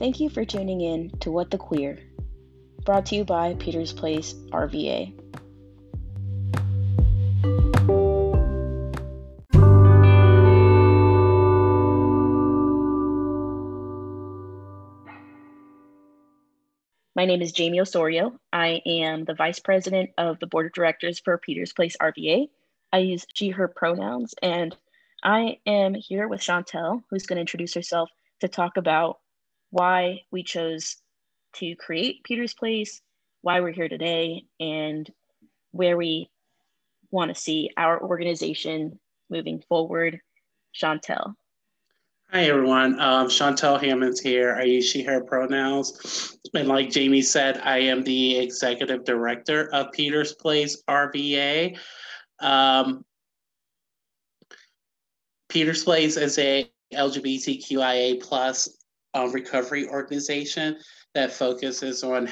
Thank you for tuning in to What the Queer, brought to you by Peter's Place RVA. My name is Jamie Osorio. I am the Vice President of the Board of Directors for Peter's Place RVA. I use she, her pronouns, and I am here with Chantel, who's going to introduce herself to talk about why we chose to create Peter's Place, why we're here today, and where we want to see our organization moving forward. Chantel. Hi, everyone. Chantel Hammond's here. I use she, her pronouns. And like Jamie said, I am the Executive Director of Peter's Place RVA. Peter's Place is a LGBTQIA plus recovery organization that focuses on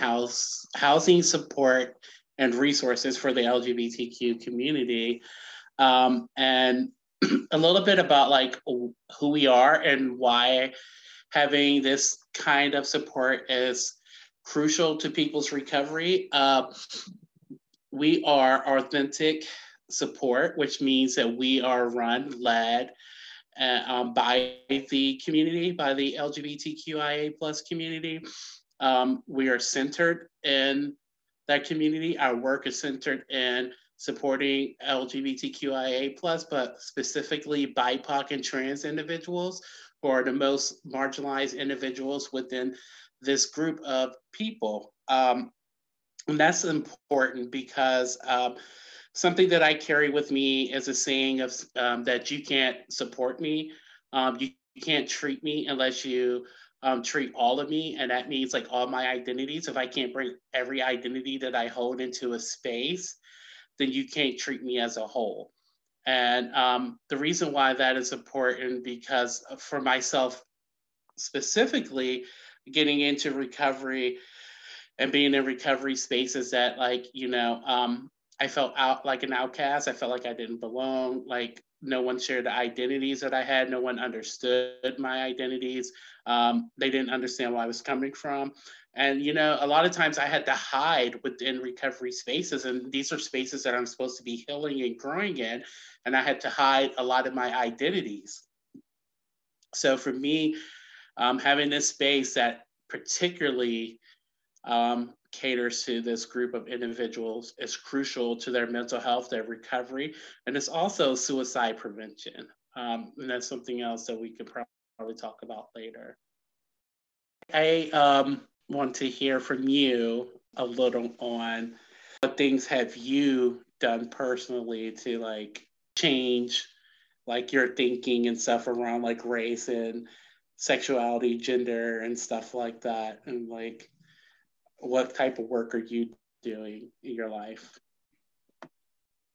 housing support and resources for the LGBTQ community. And a little bit about like who we are and why having this kind of support is crucial to people's recovery. We are authentic support, which means that we are run, led, by the community, by the LGBTQIA plus community. We are centered in that community. Our work is centered in supporting LGBTQIA plus, but specifically BIPOC and trans individuals, who are the most marginalized individuals within this group of people. And that's important because something that I carry with me is a saying of that you can't support me, you can't treat me unless you treat all of me. And that means like all my identities. If I can't bring every identity that I hold into a space, then you can't treat me as a whole. And the reason why that is important, because for myself specifically, getting into recovery and being in recovery spaces that like, you know, I felt out like an outcast. I felt like I didn't belong. Like no one shared the identities that I had. No one understood my identities. They didn't understand where I was coming from. And, you know, a lot of times I had to hide within recovery spaces. And these are spaces that I'm supposed to be healing and growing in. And I had to hide a lot of my identities. So for me, having this space that particularly caters to this group of individuals is crucial to their mental health, their recovery, and it's also suicide prevention. And that's something else that we could probably talk about later. I want to hear from you a little on what things have you done personally to like change like your thinking and stuff around like race and sexuality, gender and stuff like that, and like what type of work are you doing in your life?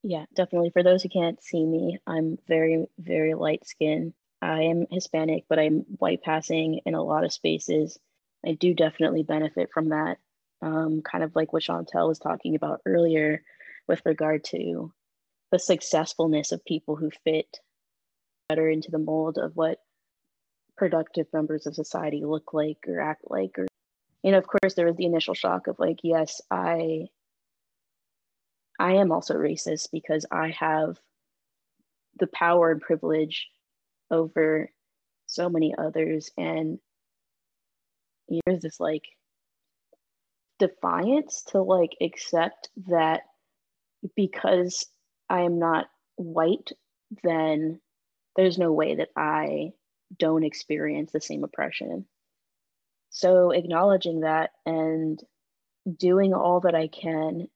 Yeah, definitely. For those who can't see me, I'm very, very light skinned. I am Hispanic, but I'm white passing in a lot of spaces. I do definitely benefit from that. Kind of like what Chantel was talking about earlier with regard to the successfulness of people who fit better into the mold of what productive members of society look like or act like. Or and of course, there was the initial shock of like, yes, I am also racist because I have the power and privilege over so many others. And there's this like defiance to like accept that because I am not white, then there's no way that I don't experience the same oppression. So acknowledging that and doing all that I can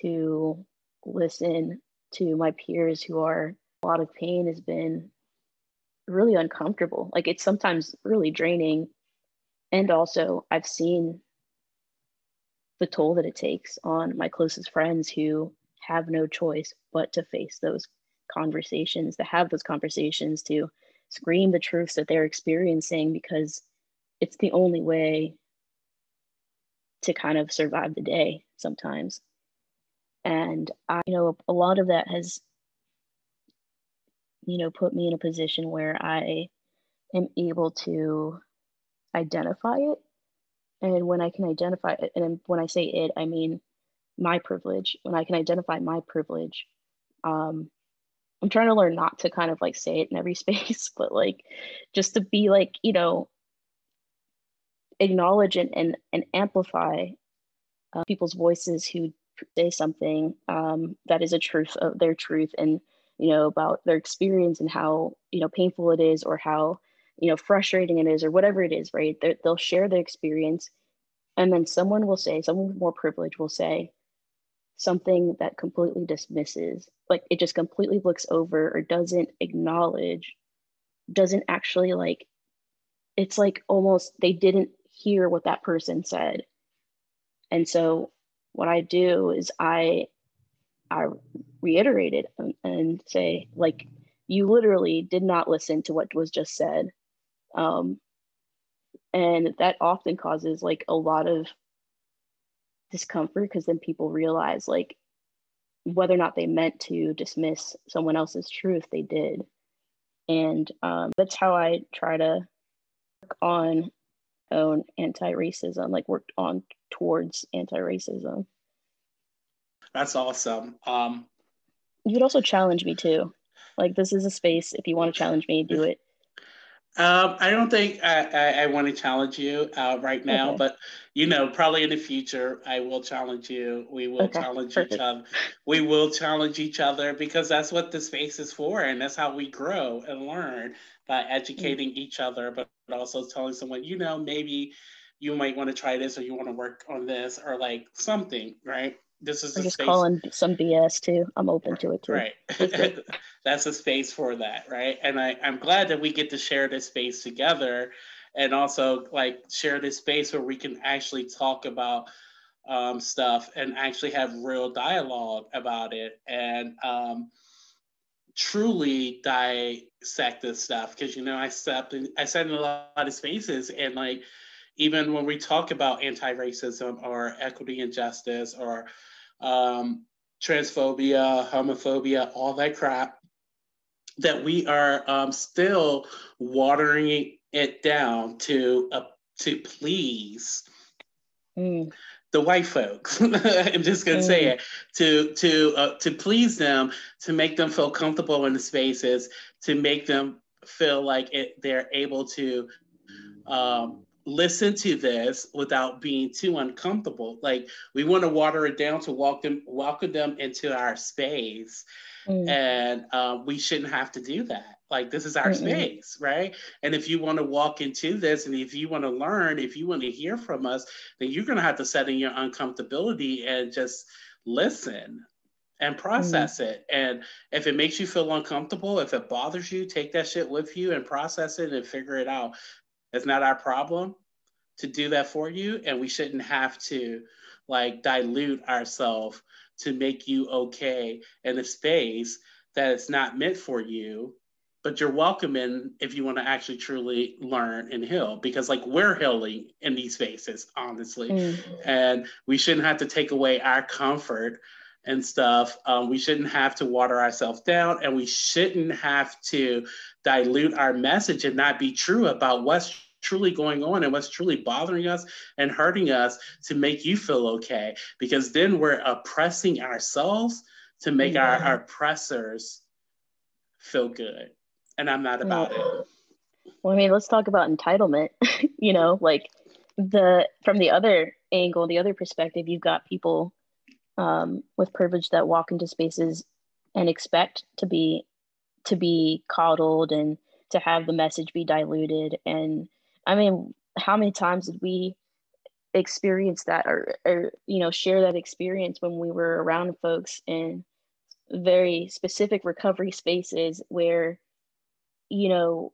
to listen to my peers who are a lot of pain has been really uncomfortable. Like it's sometimes really draining. And also I've seen the toll that it takes on my closest friends who have no choice but to face those conversations, to have those conversations, to scream the truths that they're experiencing, because it's the only way to kind of survive the day sometimes. And I, you know, a lot of that has, you know, put me in a position where I am able to identify it. And when I can identify it, and when I say it, I mean my privilege, when I can identify my privilege, I'm trying to learn not to kind of like say it in every space, but like just to be like, you know, acknowledge and amplify people's voices who say something that is a truth of their truth, and, you know, about their experience and how, you know, painful it is, or how, you know, frustrating it is, or whatever it is, right? They'll share their experience, and then someone will say, someone with more privilege will say something that completely dismisses, like it just completely looks over or doesn't acknowledge, doesn't actually like, it's like almost they didn't hear what that person said. And so what I do is I reiterate it and say, like, you literally did not listen to what was just said. And that often causes like a lot of discomfort, because then people realize like whether or not they meant to dismiss someone else's truth, they did. And that's how I try to work on own anti-racism, like worked on towards anti-racism. That's awesome. You could also challenge me too. Like, this is a space, if you want to challenge me, do it. I don't think I want to challenge you right now, okay. But, you know, probably in the future, I will challenge you. We will challenge each other. We will challenge each other, because that's what the space is for. And that's how we grow and learn, by educating each other, but also telling someone, you know, maybe you might want to try this, or you want to work on this, or like something, right? This is just calling some BS too. I'm open to it too. Right. That's a space for that, right? And I'm glad that we get to share this space together, and also like share this space where we can actually talk about stuff and actually have real dialogue about it, and truly dissect this stuff. Because, you know, I sat in a lot of spaces, and like, even when we talk about anti-racism or equity and justice or transphobia, homophobia, all that crap, that we are still watering it down to please the white folks. I'm just gonna say it, to please them, to make them feel comfortable in the spaces, to make them feel like they're able to listen to this without being too uncomfortable. Like, we want to water it down to welcome them into our space. And we shouldn't have to do that. Like, this is our space, right? And if you want to walk into this, and if you want to learn, if you want to hear from us, then you're going to have to set in your uncomfortability and just listen and process it. And if it makes you feel uncomfortable, if it bothers you, take that shit with you and process it and figure it out. It's not our problem to do that for you, and we shouldn't have to like dilute ourselves to make you okay in a space that it's not meant for you, but you're welcome in if you want to actually truly learn and heal, because like, we're healing in these spaces, honestly. And we shouldn't have to take away our comfort and stuff. We shouldn't have to water ourselves down, and we shouldn't have to dilute our message and not be true about what's truly going on and what's truly bothering us and hurting us to make you feel okay. Because then we're oppressing ourselves to make our oppressors feel good. And I'm not about it. Well, I mean, let's talk about entitlement. You know, like from the other angle, the other perspective, you've got people with privilege that walk into spaces and expect to be coddled and to have the message be diluted. And I mean, how many times did we experience that or you know, share that experience when we were around folks in very specific recovery spaces where, you know,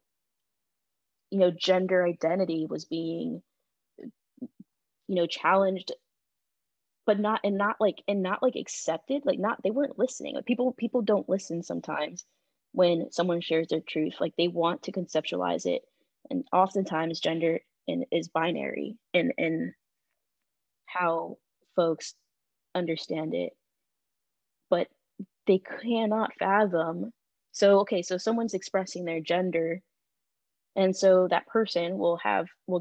gender identity was being, you know, challenged, but not accepted, like not, they weren't listening. Like people don't listen sometimes when someone shares their truth. Like, they want to conceptualize it. And oftentimes gender is binary in how folks understand it, but they cannot fathom. So, okay, so someone's expressing their gender, And so that person will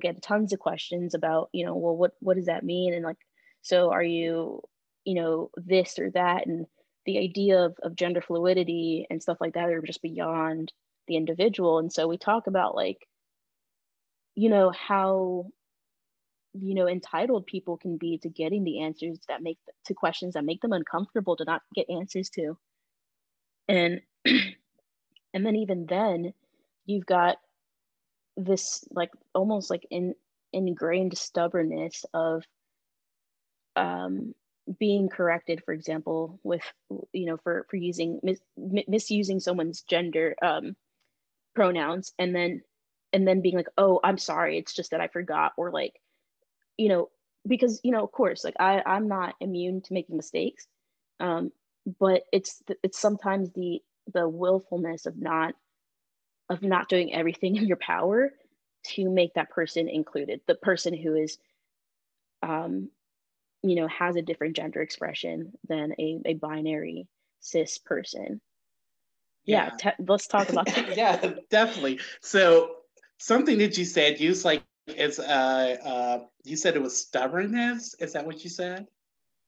get tons of questions about, you know, well, what does that mean? And like, so are you, you know, this or that? And the idea of gender fluidity and stuff like that are just beyond the individual. And so we talk about like, you know, how, you know, entitled people can be to getting the answers that make to questions that make them uncomfortable to not get answers to. And then even then you've got this like almost like ingrained stubbornness of being corrected, for example, with, you know, for using misusing someone's gender pronouns, and then being like, oh, I'm sorry, it's just that I forgot, or like, you know, because, you know, of course, like I'm not immune to making mistakes, but it's sometimes the willfulness of not doing everything in your power to make that person included, the person who is, you know, has a different gender expression than a binary cis person. Yeah, yeah, let's talk about that. Yeah, definitely. So something that you said, you said it was stubbornness. Is that what you said?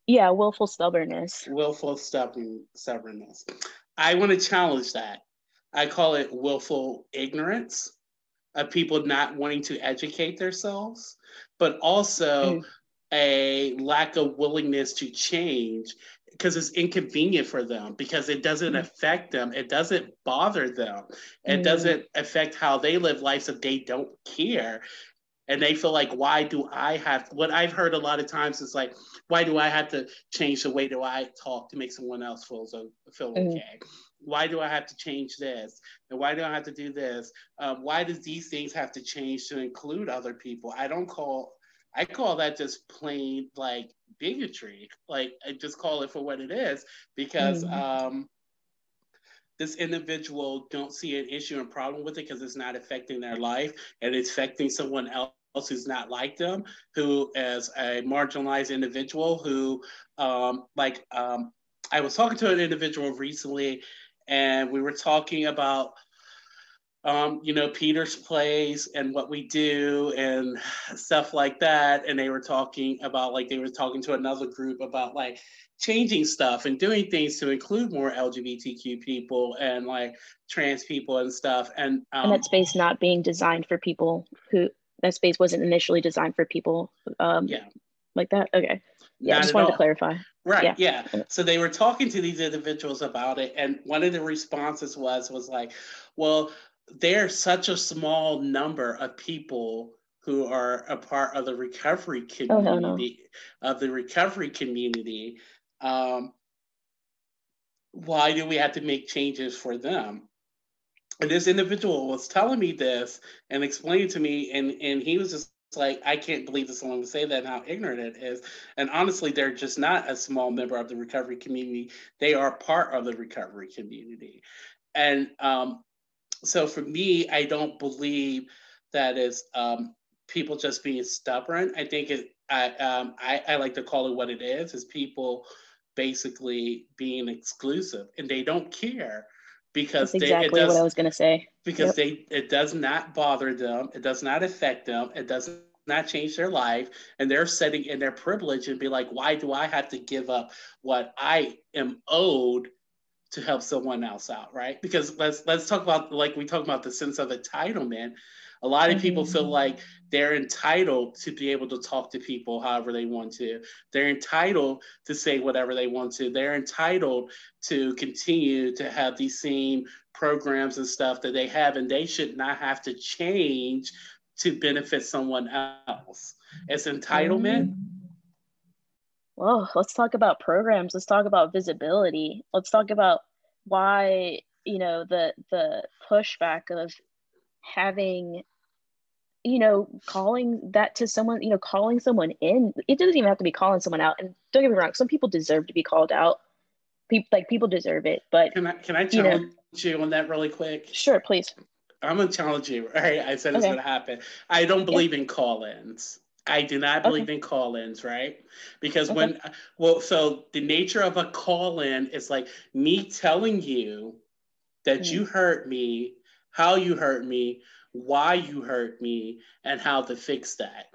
Yeah, willful stubbornness. Willful stubbornness. I want to challenge that. I call it willful ignorance of people not wanting to educate themselves, but also a lack of willingness to change because it's inconvenient for them, because it doesn't affect them. It doesn't bother them. It doesn't affect how they live life, so they don't care. And they feel like, why do I have, what I've heard a lot of times is like, why do I have to change the way that I talk to make someone else feel okay? Why do I have to change this? And why do I have to do this? Why does these things have to change to include other people? I call that just plain like bigotry. Like, I just call it for what it is, because this individual don't see an issue and problem with it because it's not affecting their life, and it's affecting someone else who's not like them, who is a marginalized individual who I was talking to an individual recently, and we were talking about, you know, Peter's Place and what we do and stuff like that. And they were talking about, like, they were talking to another group about like changing stuff and doing things to include more LGBTQ people and like trans people and stuff. And that space not being designed for people that space wasn't initially designed for people like that. Okay. Yeah, I just wanted to clarify. Right, yeah. So they were talking to these individuals about it, and one of the responses was like, well, there's such a small number of people who are a part of the recovery community, why do we have to make changes for them? And this individual was telling me this and explaining to me, and he was just like, I can't believe that someone would say that and how ignorant it is. And honestly, they're just not a small member of the recovery community. They are part of the recovery community. And so for me, I don't believe that it's people just being stubborn. I think I like to call it what it is people basically being exclusive, and they don't care. Because that's exactly what I was going to say. Because it does not bother them. It does not affect them. It does not change their life. And they're sitting in their privilege and be like, why do I have to give up what I am owed to help someone else out, right? Because let's talk about, like we talk about the sense of entitlement. A lot of people feel like they're entitled to be able to talk to people however they want to. They're entitled to say whatever they want to. They're entitled to continue to have these same programs and stuff that they have, and they should not have to change to benefit someone else. It's entitlement. Well, let's talk about programs. Let's talk about visibility. Let's talk about why, you know, the pushback of having, you know, calling that to someone, you know, calling someone in. It doesn't even have to be calling someone out. And don't get me wrong, some people deserve to be called out. People deserve it. But can I challenge you on that really quick? Sure, please. I'm gonna challenge you. Right? I said it's gonna happen. I don't believe in call-ins. I do not believe in call-ins, right? Because so the nature of a call-in is like me telling you that you hurt me. how you hurt me, why you hurt me, and how to fix that.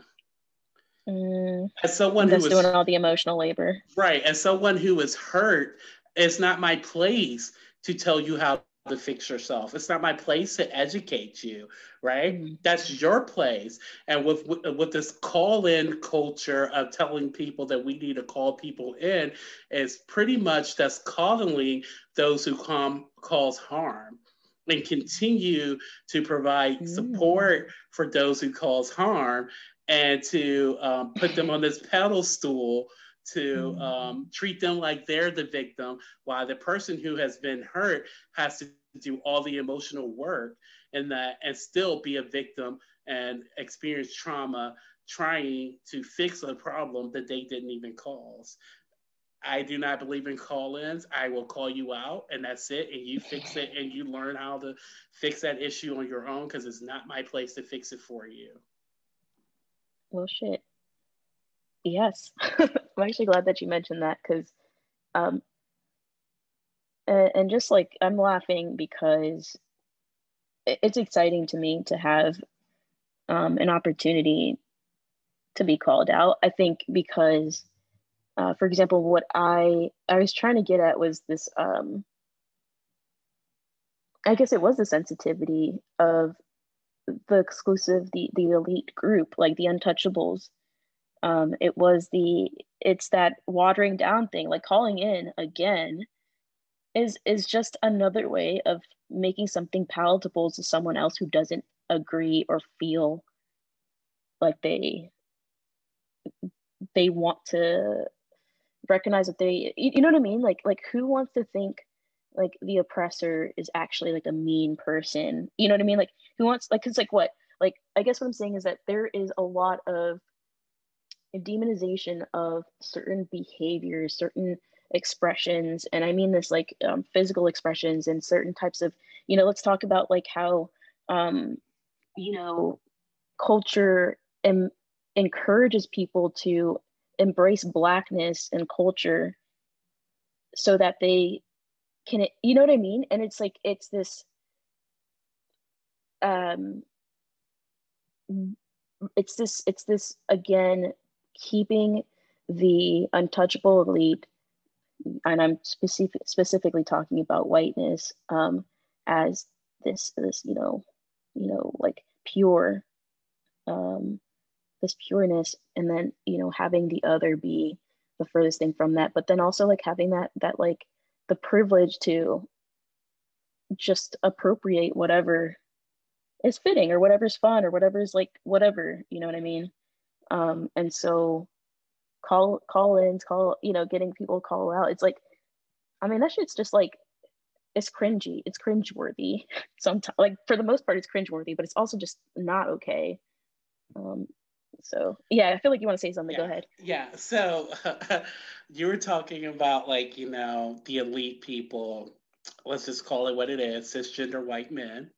As someone who is doing all the emotional labor. Right. As someone who is hurt, it's not my place to tell you how to fix yourself. It's not my place to educate you, right? Mm-hmm. That's your place. And with this call-in culture of telling people that we need to call people in, is pretty much that's calling those who cause harm, and continue to provide support for those who cause harm, and to put them on this pedestal to treat them like they're the victim, while the person who has been hurt has to do all the emotional work and that, and still be a victim and experience trauma trying to fix a problem that they didn't even cause. I do not believe in call-ins. I will call you out, and that's it, and you fix it, and you learn how to fix that issue on your own, because it's not my place to fix it for you. Well, shit. Yes. I'm actually glad that you mentioned that, because and just like, I'm laughing because it's exciting to me to have an opportunity to be called out. I think because for example, what I was trying to get at was this, I guess it was the sensitivity of the exclusive, the elite group, like the untouchables. It's that watering down thing, like calling in again is just another way of making something palatable to someone else who doesn't agree or feel like they want to recognize that they, you know what I mean? Like who wants to think like the oppressor is actually like a mean person? You know what I mean? Like who wants, like, 'cause like what, like, I guess what I'm saying is that there is a lot of demonization of certain behaviors, certain expressions. And I mean this like physical expressions and certain types of, you know, let's talk about like how, you know, culture encourages people to embrace Blackness and culture so that they can, you know what I mean? And it's like, it's this, it's this again, keeping the untouchable elite, and I'm specifically talking about whiteness, as this, you know, like pure, this pureness, and then, you know, having the other be the furthest thing from that, but then also like having that like the privilege to just appropriate whatever is fitting or whatever's fun or whatever's like whatever, you know what I mean? And so call-ins, you know, getting people call out, it's like, I mean, that shit's just like, it's cringy, it's cringeworthy sometimes, like for the most part it's cringeworthy, but it's also just not okay. So yeah, I feel like you want to say something. Yeah. Go ahead. Yeah. So you were talking about like, you know, the elite people, let's just call it what it is, cisgender white men,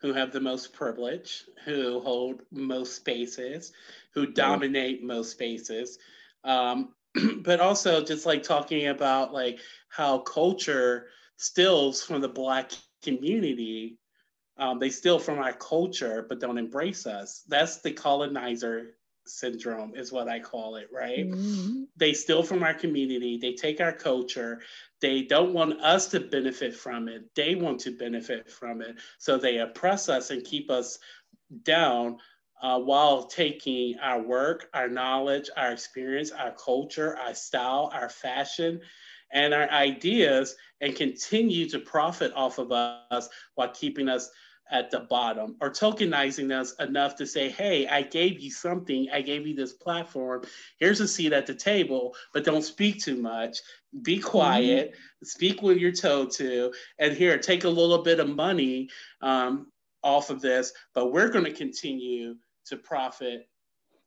who have the most privilege, who hold most spaces, who dominate most spaces. But also just like talking about like how culture steals from the Black community. They steal from our culture, but don't embrace us. That's the colonizer syndrome is what I call it, right? Mm-hmm. They steal from our community. They take our culture. They don't want us to benefit from it. They want to benefit from it. So they oppress us and keep us down while taking our work, our knowledge, our experience, our culture, our style, our fashion, and our ideas, and continue to profit off of us while keeping us at the bottom, or tokenizing us enough to say, hey, I gave you something, I gave you this platform, here's a seat at the table, but don't speak too much, be quiet, speak when you're told to, and here, take a little bit of money off of this, but we're gonna continue to profit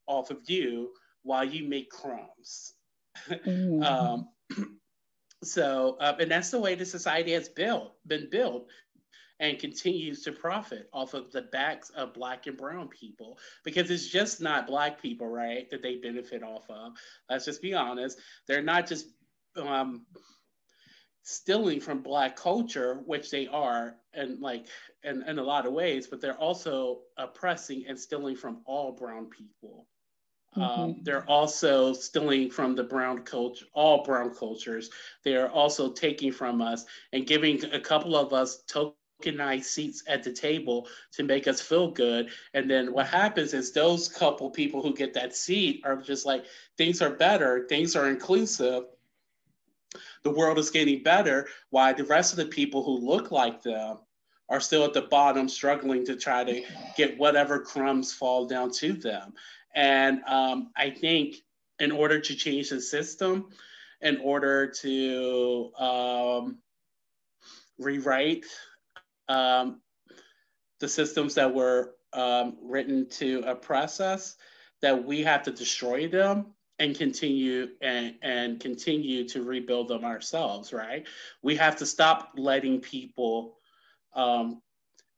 off of you while you make crumbs. And that's the way the society has been built. And continues to profit off of the backs of Black and brown people, because it's just not Black people, right, that they benefit off of. Let's just be honest. They're not just stealing from Black culture, which they are, and like in a lot of ways, but they're also oppressing and stealing from all brown people. They're also stealing from the brown culture, all brown cultures. They are also taking from us and giving a couple of us tokenized seats at the table to make us feel good. And then what happens is those couple people who get that seat are just like, things are better, things are inclusive, the world is getting better, while the rest of the people who look like them are still at the bottom, struggling to try to get whatever crumbs fall down to them. And I think in order to change the system, in order to rewrite the systems that were written to oppress us, that we have to destroy them and continue to rebuild them ourselves, right? We have to stop letting people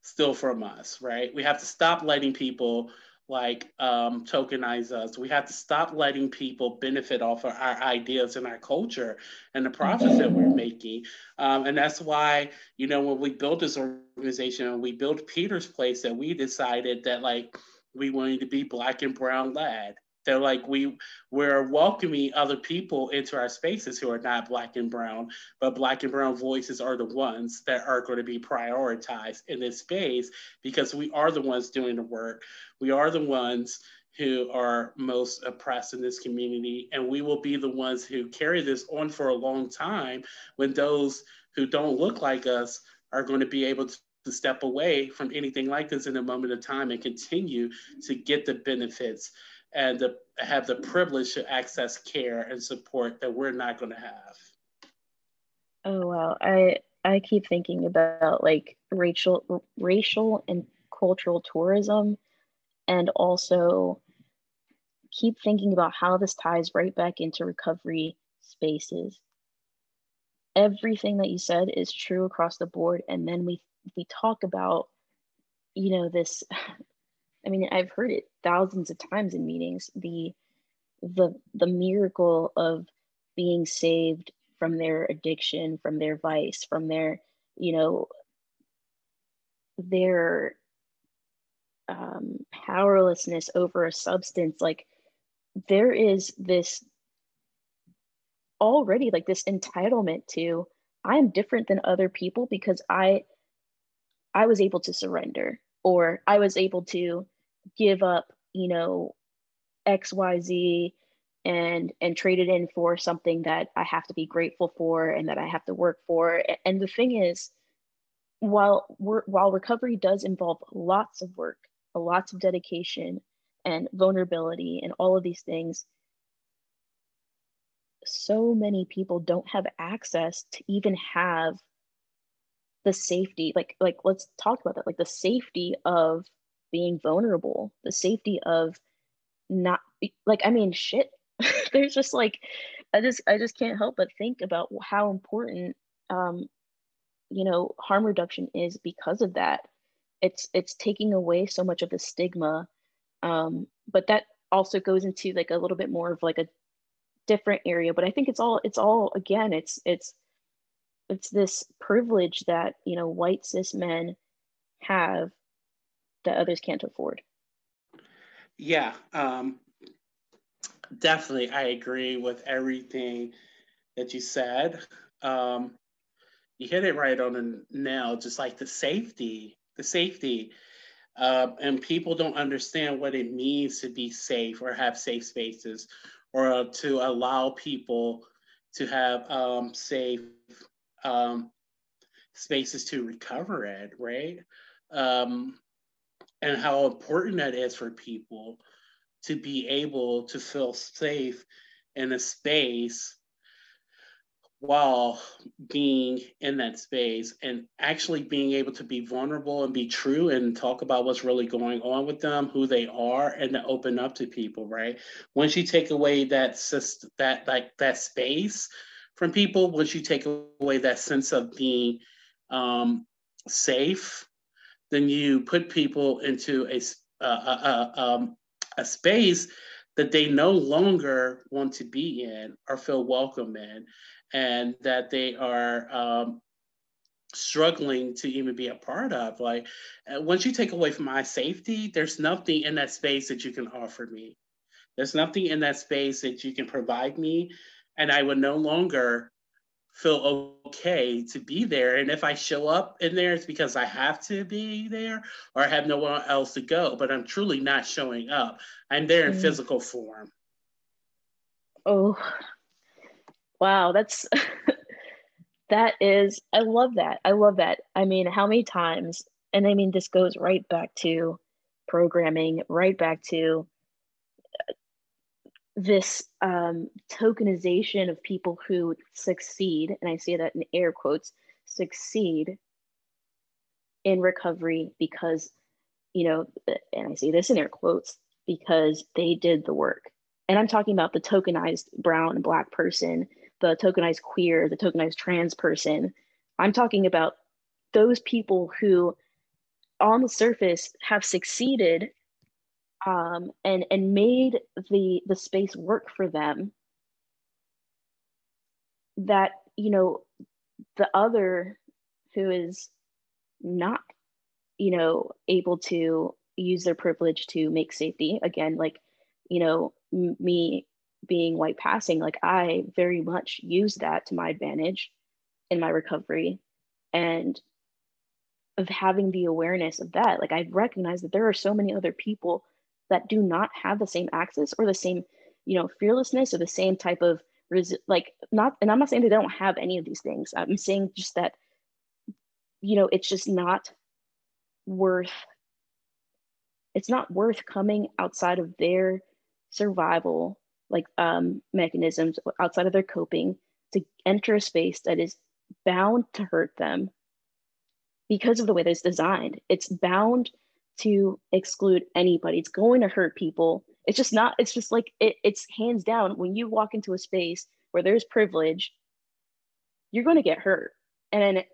steal from us, right? We have to stop letting people tokenize us. We have to stop letting people benefit off of our ideas and our culture and the profits that we're making. And that's why, you know, when we built this organization and we built Peter's Place, that we decided that like we wanted to be Black and brown led. They're like, we're welcoming other people into our spaces who are not Black and brown, but Black and brown voices are the ones that are going to be prioritized in this space, because we are the ones doing the work. We are the ones who are most oppressed in this community, and we will be the ones who carry this on for a long time when those who don't look like us are going to be able to step away from anything like this in a moment of time and continue to get the benefits and to have the privilege to access care and support that we're not going to have. Oh, wow. I keep thinking about like racial and cultural tourism, and also keep thinking about how this ties right back into recovery spaces. Everything that you said is true across the board. And then we talk about, you know, this... I mean, I've heard it thousands of times in meetings, the miracle of being saved from their addiction, from their vice, from their, you know, their powerlessness over a substance. Like, there is this already, like, this entitlement to, I am different than other people because I was able to surrender, or I was able to give up, you know, XYZ and trade it in for something that I have to be grateful for and that I have to work for. And the thing is, while recovery does involve lots of work, lots of dedication and vulnerability and all of these things, so many people don't have access to even have the safety, like let's talk about that, like the safety of being vulnerable, the safety of not, like, I mean, shit, there's just like, I just can't help but think about how important, you know, harm reduction is because of that. It's taking away so much of the stigma, but that also goes into like a little bit more of like a different area. But I think it's all again, it's this privilege that, you know, white cis men have that others can't afford. Yeah, definitely. I agree with everything that you said. You hit it right on the nail, just like the safety. And people don't understand what it means to be safe or have safe spaces, or to allow people to have safe spaces to recover in, right? And how important that is for people to be able to feel safe in a space while being in that space, and actually being able to be vulnerable and be true and talk about what's really going on with them, who they are, and to open up to people, right? Once you take away that space from people, once you take away that sense of being safe, then you put people into a space that they no longer want to be in or feel welcome in. and that they are struggling to even be a part of. Like, once you take away from my safety, there's nothing in that space that you can offer me. There's nothing in that space that you can provide me, and I would no longer feel okay to be there. And if I show up in there, it's because I have to be there or I have nowhere else to go, but I'm truly not showing up. I'm there in physical form. Oh, wow. That's, that is, I love that. I love that. I mean, how many times, and I mean, this goes right back to programming, right back to this tokenization of people who succeed, and I say that in air quotes, succeed in recovery because, you know, and I say this in air quotes, because they did the work. And I'm talking about the tokenized brown and black person, the tokenized queer, the tokenized trans person. I'm talking about those people who on the surface have succeeded and made the space work for them, that, you know, the other who is not, you know, able to use their privilege to make safety, again, like, you know, me being white passing, like I very much use that to my advantage in my recovery, and of having the awareness of that, like I recognize that there are so many other people that do not have the same access or the same, you know, fearlessness or the same type of, and I'm not saying they don't have any of these things. I'm saying just that, you know, it's just not worth, it's not worth coming outside of their survival, like mechanisms, outside of their coping, to enter a space that is bound to hurt them because of the way that it's designed. It's bound to exclude anybody. It's going to hurt people. It's just not, it's just like, it's hands down, when you walk into a space where there's privilege, you're going to get hurt. And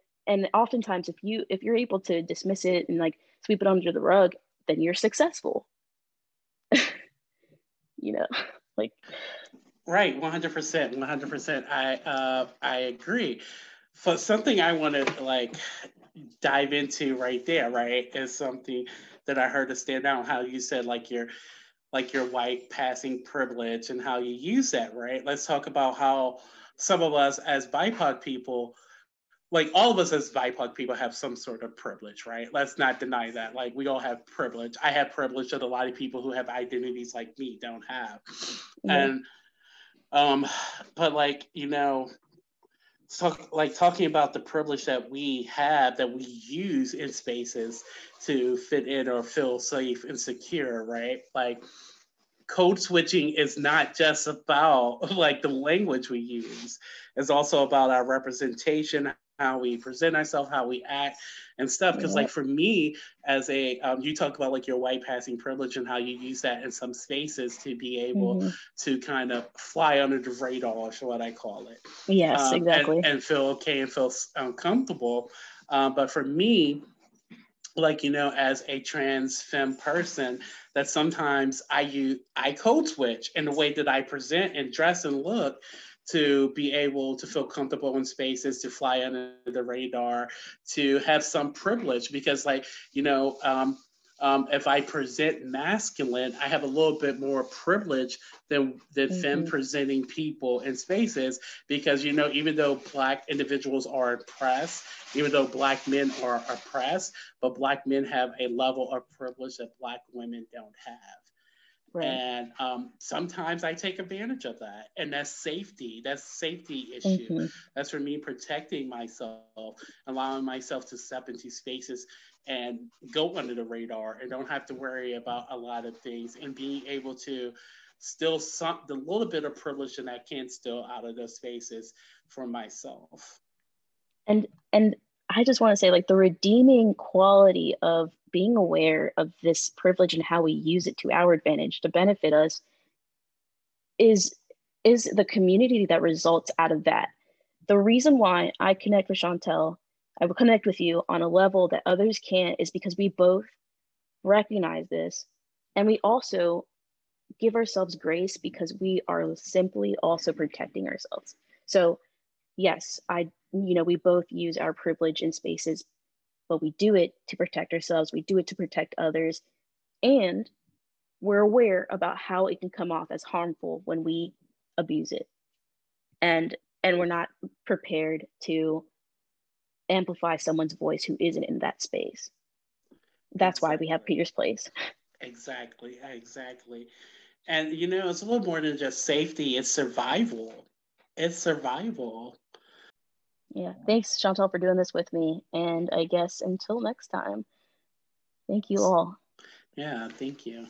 oftentimes if you're able to dismiss it and like sweep it under the rug, then you're successful. You know, like. Right, 100%, 100%. I agree. For something I want to like dive into right there, right, is something that I heard to stand out, how you said like your white passing privilege and how you use that, right? Let's talk about how some of us as BIPOC people, like all of us as BIPOC people have some sort of privilege, right? Let's not deny that. Like we all have privilege. I have privilege that a lot of people who have identities like me don't have. Mm-hmm. And, but like, you know, talking about the privilege that we have, that we use in spaces to fit in or feel safe and secure, right? Like code switching is not just about like the language we use. It's also about our representation, how we present ourselves, how we act and stuff. Because like for me, as a, you talk about like your white passing privilege and how you use that in some spaces to be able to kind of fly under the radar is what I call it. Yes, exactly. And feel okay and feel uncomfortable. But for me, like, you know, as a trans femme person, that sometimes I code switch in the way that I present and dress and look to be able to feel comfortable in spaces, to fly under the radar, to have some privilege. Because like, you know, if I present masculine, I have a little bit more privilege than femme presenting people in spaces, because, you know, even though Black individuals are oppressed, even though Black men are oppressed, but Black men have a level of privilege that Black women don't have. Right. And sometimes I take advantage of that, and that's safety issue. That's for me protecting myself, allowing myself to step into spaces and go under the radar and don't have to worry about a lot of things, and being able to still some the little bit of privilege that I can still out of those spaces for myself. And I just want to say, like, the redeeming quality of being aware of this privilege and how we use it to our advantage to benefit us is the community that results out of that. The reason why I connect with Chantel, I will connect with you on a level that others can't, is because we both recognize this, and we also give ourselves grace because we are simply also protecting ourselves. So yes, we both use our privilege in spaces, but we do it to protect ourselves. We do it to protect others. And we're aware about how it can come off as harmful when we abuse it. And we're not prepared to amplify someone's voice who isn't in that space. That's why we have Peter's Place. Exactly. And, it's a little more than just safety. It's survival. Yeah. Thanks, Chantel, for doing this with me. And I guess until next time, thank you all. Yeah, thank you.